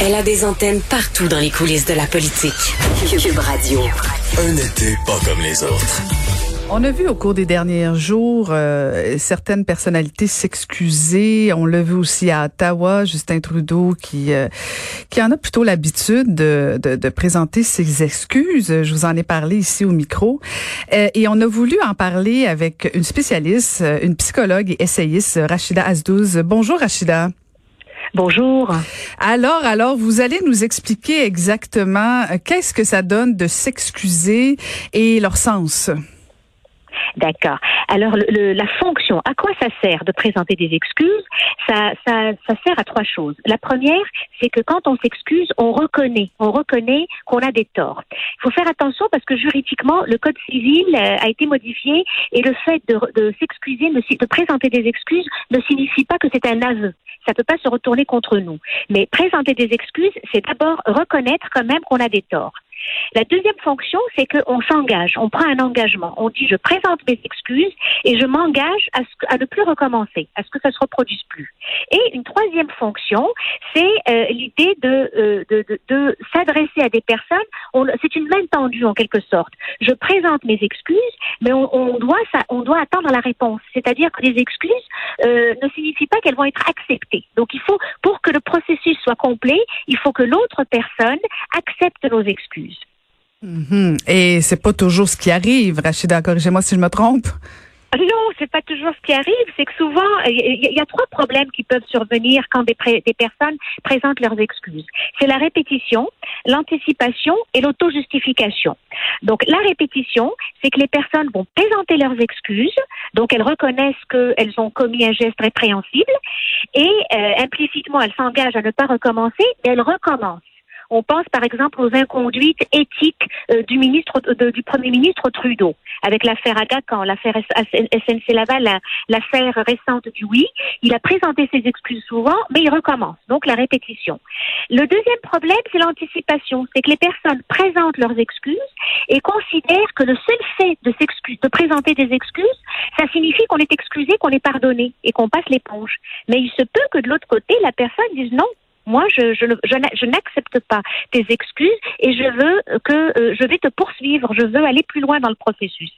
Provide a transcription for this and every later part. Elle a des antennes partout dans les coulisses de la politique. Cube Radio. Un été pas comme les autres. On a vu au cours des derniers jours certaines personnalités s'excuser. On l'a vu aussi à Ottawa, Justin Trudeau qui en a plutôt l'habitude de présenter ses excuses. Je vous en ai parlé ici au micro. Et on a voulu en parler avec une spécialiste, une psychologue et essayiste, Rachida Azdouz. Bonjour Rachida. Bonjour. Alors, vous allez nous expliquer exactement qu'est-ce que ça donne de s'excuser et leur sens. D'accord. Alors, la fonction, à quoi ça sert de présenter des excuses? Ça sert à trois choses. La première, c'est que quand on s'excuse, on reconnaît qu'on a des torts. Il faut faire attention parce que juridiquement, le Code civil a été modifié et le fait de s'excuser, de présenter des excuses ne signifie pas que c'est un aveu. Ça ne peut pas se retourner contre nous. Mais présenter des excuses, c'est d'abord reconnaître quand même qu'on a des torts. La deuxième fonction, c'est qu'on s'engage, on prend un engagement. On dit, je présente mes excuses et je m'engage à ne plus recommencer, à ce que ça ne se reproduise plus. Et une troisième fonction, c'est l'idée de s'adresser à des personnes. C'est une main tendue en quelque sorte. Je présente mes excuses, mais on doit attendre la réponse. C'est-à-dire que les excuses ne signifient pas qu'elles vont être acceptées. Donc, il faut, pour que le processus soit complet, il faut que l'autre personne accepte nos excuses. Et c'est pas toujours ce qui arrive, Rachida, corrigez-moi si je me trompe. Non, c'est pas toujours ce qui arrive, c'est que souvent, il y a trois problèmes qui peuvent survenir quand des personnes présentent leurs excuses. C'est la répétition, l'anticipation et l'auto-justification. Donc, la répétition, c'est que les personnes vont présenter leurs excuses, donc elles reconnaissent qu'elles ont commis un geste répréhensible et implicitement, elles s'engagent à ne pas recommencer, mais elles recommencent. On pense, par exemple, aux inconduites éthiques du Premier ministre Trudeau, avec l'affaire Aga Khan, l'affaire SNC Lavalin, l'affaire récente du Oui. Il a présenté ses excuses souvent, mais il recommence, donc la répétition. Le deuxième problème, c'est l'anticipation. C'est que les personnes présentent leurs excuses et considèrent que le seul fait de présenter des excuses, ça signifie qu'on est excusé, qu'on est pardonné et qu'on passe l'éponge. Mais il se peut que de l'autre côté, la personne dise non. Moi, je n'accepte pas tes excuses et je vais te poursuivre. Je veux aller plus loin dans le processus.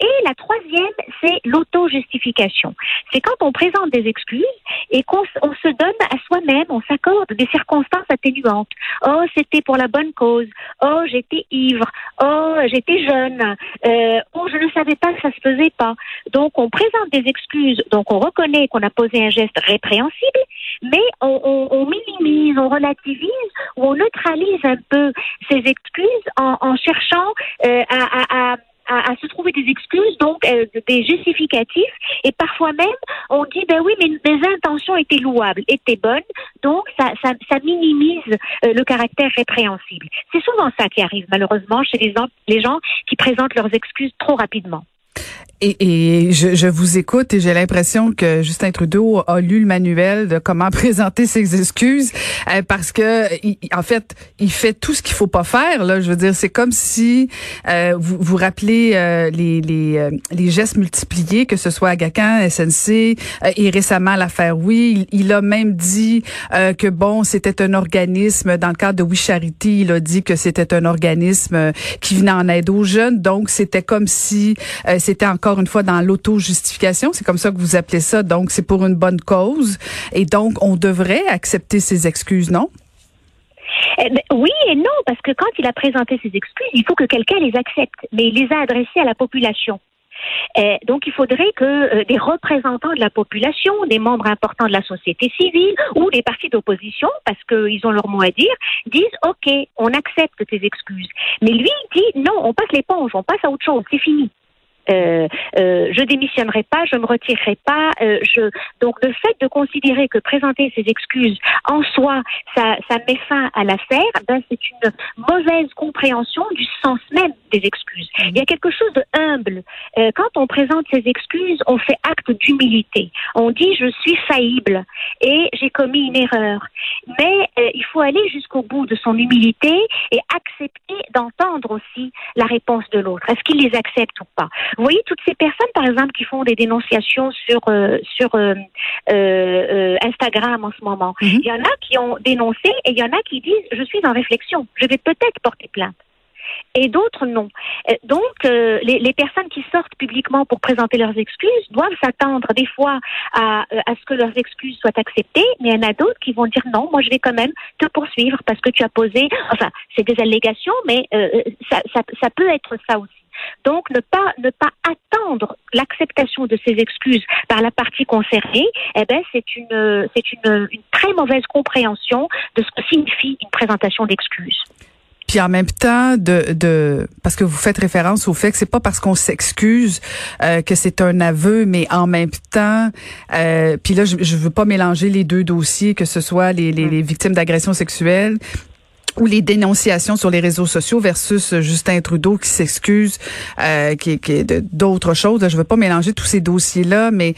Et la troisième, c'est l'auto-justification. C'est quand on présente des excuses et qu'on se donne à soi-même, on s'accorde des circonstances atténuantes. Oh, c'était pour la bonne cause. Oh, j'étais ivre. Oh, j'étais jeune. Oh, je ne savais pas que ça se faisait pas. Donc, on présente des excuses. Donc, on reconnaît qu'on a posé un geste répréhensible, mais on minimise, on relativise ou on neutralise un peu ces excuses en cherchant à se trouver des excuses, donc des justificatifs. Et parfois même, on dit, ben oui, mais mes intentions étaient louables, étaient bonnes, donc ça minimise le caractère répréhensible. C'est souvent ça qui arrive, malheureusement, chez les gens qui présentent leurs excuses trop rapidement. Et je vous écoute et j'ai l'impression que Justin Trudeau a lu le manuel de comment présenter ses excuses parce que en fait il fait tout ce qu'il faut pas faire là. Je veux dire, c'est comme si vous rappelez les gestes multipliés, que ce soit Aga Khan, SNC et récemment l'affaire Oui. Il a même dit que bon, c'était un organisme dans le cadre de We Charity. Il a dit que c'était un organisme qui venait en aide aux jeunes, donc c'était comme si c'était encore une fois dans l'auto-justification, c'est comme ça que vous appelez ça, donc c'est pour une bonne cause, et donc on devrait accepter ces excuses, non? Oui et non, parce que quand il a présenté ses excuses, il faut que quelqu'un les accepte, mais il les a adressées à la population. Donc, il faudrait que des représentants de la population, des membres importants de la société civile ou des partis d'opposition, parce qu'ils ont leur mot à dire, disent « OK, on accepte tes excuses ». Mais lui, il dit « Non, on passe l'éponge, on passe à autre chose, c'est fini ». Je démissionnerai pas, je me retirerai pas. Donc le fait de considérer que présenter ces excuses en soi, ça met fin à l'affaire, c'est une mauvaise compréhension du sens même des excuses. Il y a quelque chose de humble. Quand on présente ces excuses, on fait acte d'humilité. On dit je suis faillible et j'ai commis une erreur. Mais il faut aller jusqu'au bout de son humilité et accepter d'entendre aussi la réponse de l'autre. Est-ce qu'il les accepte ou pas? Vous voyez, toutes ces personnes, par exemple, qui font des dénonciations sur Instagram en ce moment, mm-hmm. Il y en a qui ont dénoncé et il y en a qui disent « je suis en réflexion, je vais peut-être porter plainte ». Et d'autres non. Donc, les personnes qui sortent publiquement pour présenter leurs excuses doivent s'attendre des fois à ce que leurs excuses soient acceptées, mais il y en a d'autres qui vont dire non, moi je vais quand même te poursuivre parce que tu as posé... Enfin, c'est des allégations, mais ça peut être ça aussi. Donc, ne pas attendre l'acceptation de ces excuses par la partie concernée, c'est une très mauvaise compréhension de ce que signifie une présentation d'excuses. Puis en même temps, parce que vous faites référence au fait que c'est pas parce qu'on s'excuse que c'est un aveu, mais en même temps, puis là, je veux pas mélanger les deux dossiers, que ce soit les victimes d'agressions sexuelles ou les dénonciations sur les réseaux sociaux versus Justin Trudeau qui s'excuse qui d'autres choses. Je veux pas mélanger tous ces dossiers-là, mais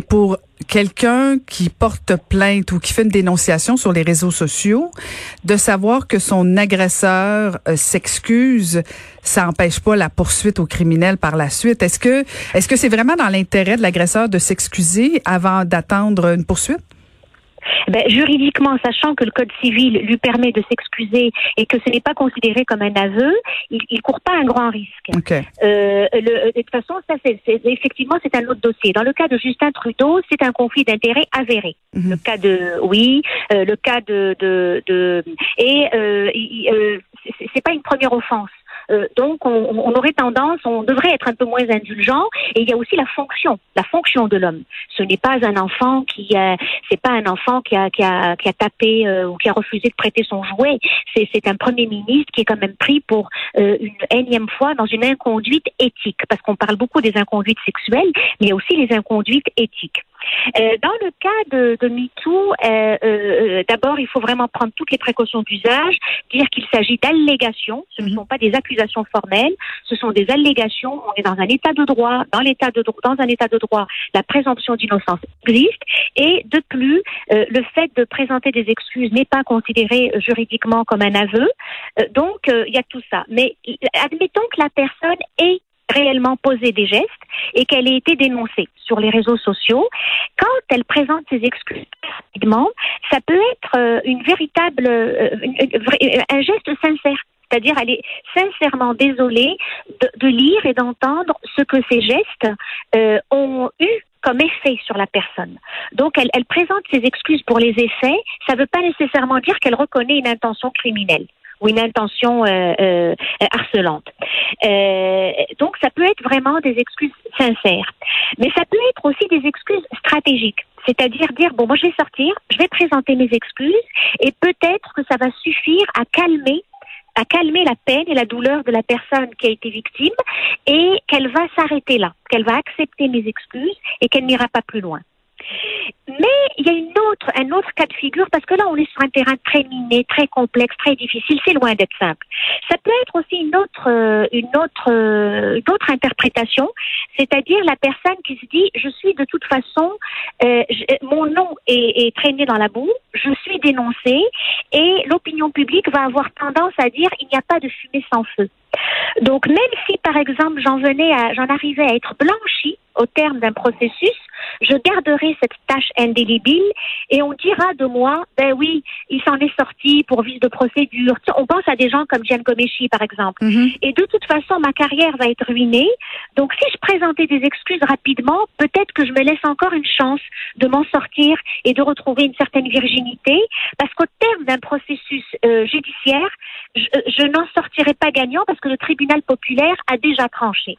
pour quelqu'un qui porte plainte ou qui fait une dénonciation sur les réseaux sociaux, de savoir que son agresseur s'excuse, ça empêche pas la poursuite au criminel par la suite. Est-ce que c'est vraiment dans l'intérêt de l'agresseur de s'excuser avant d'attendre une poursuite? Juridiquement, sachant que le Code civil lui permet de s'excuser et que ce n'est pas considéré comme un aveu, il court pas un grand risque. Okay. De toute façon, ça, effectivement, c'est un autre dossier. Dans le cas de Justin Trudeau, c'est un conflit d'intérêts avéré. Mm-hmm. Le cas de, oui, le cas c'est pas une première offense. Donc, on aurait tendance, on devrait être un peu moins indulgent. Et il y a aussi la fonction de l'homme. Ce n'est pas un enfant qui a tapé ou qui a refusé de prêter son jouet. C'est un premier ministre qui est quand même pris pour une énième fois dans une inconduite éthique. Parce qu'on parle beaucoup des inconduites sexuelles, mais il y a aussi les inconduites éthiques. Dans le cas de MeToo, d'abord, il faut vraiment prendre toutes les précautions d'usage, dire qu'il s'agit d'allégations, ce ne sont pas des accusations formelles, ce sont des allégations, on est dans un état de droit, dans un état de droit, la présomption d'innocence existe, et de plus, le fait de présenter des excuses n'est pas considéré juridiquement comme un aveu, donc il y a tout ça. Mais admettons que la personne ait réellement posé des gestes et qu'elle ait été dénoncée sur les réseaux sociaux, quand elle présente ses excuses, ça peut être un geste sincère. C'est-à-dire, elle est sincèrement désolée de lire et d'entendre ce que ces gestes ont eu comme effet sur la personne. Donc, elle présente ses excuses pour les effets. Ça ne veut pas nécessairement dire qu'elle reconnaît une intention criminelle ou une intention harcelante. Donc, ça peut être vraiment des excuses sincères. Mais ça peut être aussi des excuses stratégiques. C'est-à-dire dire, bon, moi, je vais sortir, je vais présenter mes excuses et peut-être que ça va suffire à calmer la peine et la douleur de la personne qui a été victime et qu'elle va s'arrêter là, qu'elle va accepter mes excuses et qu'elle n'ira pas plus loin. Mais il y a un autre cas de figure, parce que là, on est sur un terrain très miné, très complexe, très difficile, c'est loin d'être simple. Ça peut être aussi une autre interprétation, c'est-à-dire la personne qui se dit « je suis de toute façon, mon nom est traîné dans la boue, je suis dénoncée et l'opinion publique va avoir tendance à dire « il n'y a pas de fumée sans feu ». Donc, même si, par exemple, j'en arrivais à être blanchie au terme d'un processus, je garderai cette tâche indélébile et on dira de moi, oui, il s'en est sorti pour vice de procédure. On pense à des gens comme Diane Gomeschi, par exemple. Mm-hmm. Et de toute façon, ma carrière va être ruinée. Donc, si je présentais des excuses rapidement, peut-être que je me laisse encore une chance de m'en sortir et de retrouver une certaine virginité, parce qu'au terme d'un processus judiciaire, je n'en sortirai pas gagnant parce que le tribunal populaire a déjà tranché.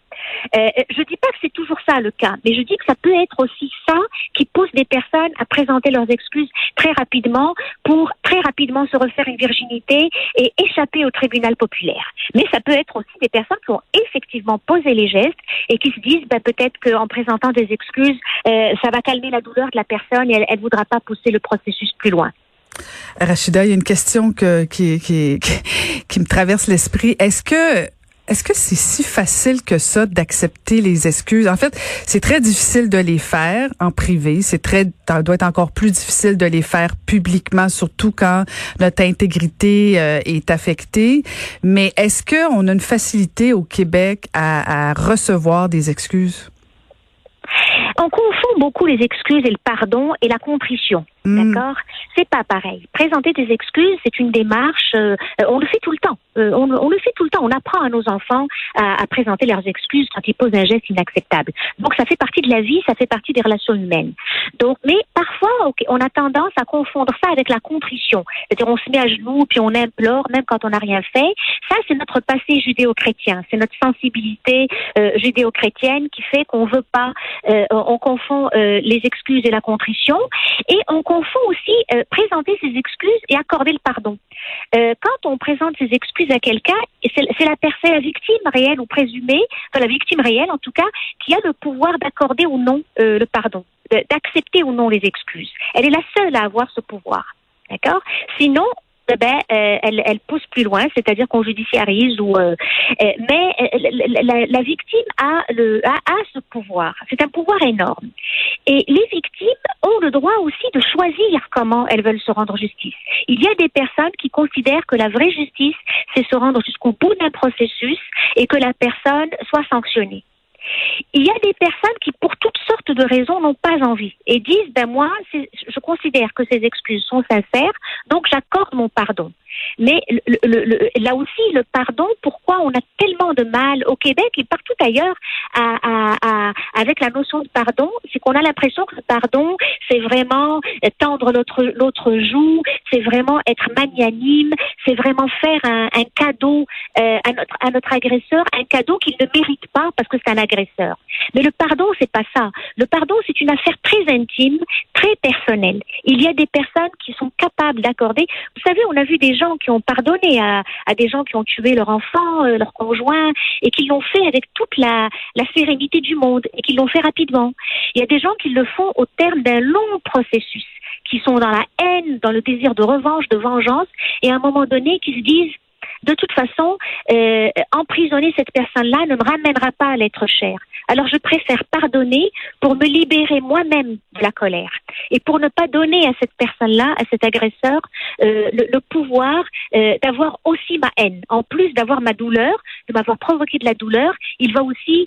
Je dis pas que c'est toujours ça, le cas. Mais je dis que ça peut être aussi ça qui pousse des personnes à présenter leurs excuses très rapidement pour très rapidement se refaire une virginité et échapper au tribunal populaire. Mais ça peut être aussi des personnes qui ont effectivement posé les gestes et qui se disent peut-être qu'en présentant des excuses, ça va calmer la douleur de la personne et elle ne voudra pas pousser le processus plus loin. Rachida, il y a une question qui me traverse l'esprit. Est-ce que c'est si facile que ça d'accepter les excuses? En fait, c'est très difficile de les faire en privé. Ça doit être encore plus difficile de les faire publiquement, surtout quand notre intégrité est affectée. Mais est-ce qu'on a une facilité au Québec à recevoir des excuses? On confond beaucoup les excuses et le pardon et la contrition, d'accord? C'est pas pareil. Présenter des excuses, c'est une démarche, on le fait tout le temps. On apprend à nos enfants à présenter leurs excuses quand ils posent un geste inacceptable. Donc, ça fait partie de la vie, ça fait partie des relations humaines. Donc, mais parfois, on a tendance à confondre ça avec la contrition. C'est-à-dire, on se met à genoux, puis on implore, même quand on n'a rien fait. Ça, c'est notre passé judéo-chrétien. C'est notre sensibilité judéo-chrétienne qui fait qu'on veut pas... on confond les excuses et la contrition, et on confond aussi présenter ses excuses et accorder le pardon. Quand on présente ses excuses à quelqu'un, c'est la victime réelle ou présumée, enfin la victime réelle en tout cas, qui a le pouvoir d'accorder ou non le pardon, d'accepter ou non les excuses. Elle est la seule à avoir ce pouvoir, d'accord? Sinon, elle pousse plus loin, c'est-à-dire qu'on judiciarise ou mais la victime a ce pouvoir. C'est un pouvoir énorme. Et les victimes ont le droit aussi de choisir comment elles veulent se rendre justice. Il y a des personnes qui considèrent que la vraie justice, c'est se rendre jusqu'au bout d'un processus et que la personne soit sanctionnée. Il y a des personnes qui, pour toutes sortes de raisons, n'ont pas envie et disent, moi, je considère que ces excuses sont sincères, donc j'accorde mon pardon. Mais là aussi, le pardon, pourquoi on a tellement de mal au Québec et partout ailleurs avec la notion de pardon, c'est qu'on a l'impression que le pardon, c'est vraiment tendre l'autre joue, c'est vraiment être magnanime, c'est vraiment faire un cadeau à notre agresseur, un cadeau qu'il ne mérite pas parce que c'est un agresseur. Mais le pardon, c'est pas ça. Le pardon, c'est une affaire très intime, très personnelle. Il y a des personnes qui sont capables d'accorder. Vous savez, on a vu des gens qui ont pardonné à des gens qui ont tué leur enfant, leur conjoint, et qui l'ont fait avec toute la sérénité du monde, et qui l'ont fait rapidement. Il y a des gens qui le font au terme d'un long processus, qui sont dans la haine, dans le désir de revanche, de vengeance, et à un moment donné, qui se disent, de toute façon, emprisonner cette personne-là ne me ramènera pas à l'être cher. Alors je préfère pardonner pour me libérer moi-même de la colère et pour ne pas donner à cette personne-là, à cet agresseur, le pouvoir d'avoir aussi ma haine. En plus d'avoir ma douleur, de m'avoir provoqué de la douleur, il va aussi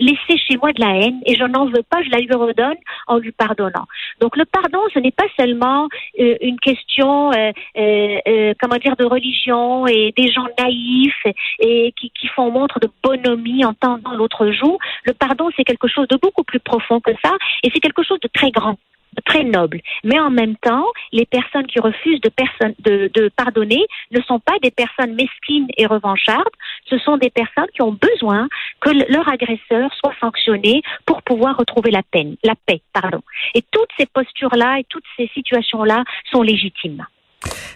laisser chez moi de la haine et je n'en veux pas, je la lui redonne en lui pardonnant. Donc le pardon, ce n'est pas seulement une question de religion et des gens naïfs et qui font montre de bonhomie en tendant l'autre joue. Le pardon, c'est quelque chose de beaucoup plus profond que ça, et c'est quelque chose de très grand, de très noble. Mais en même temps, les personnes qui refusent de pardonner ne sont pas des personnes mesquines et revanchardes, ce sont des personnes qui ont besoin que leur agresseur soit sanctionné pour pouvoir retrouver la paix. Et toutes ces postures-là et toutes ces situations-là sont légitimes.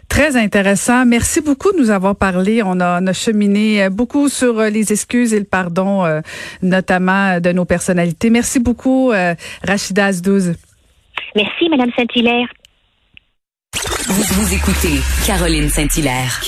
Très intéressant. Merci beaucoup de nous avoir parlé. On a cheminé beaucoup sur les excuses et le pardon, notamment de nos personnalités. Merci beaucoup, Rachida Azdouz. Merci, Madame Saint-Hilaire. Vous écoutez Caroline Saint-Hilaire.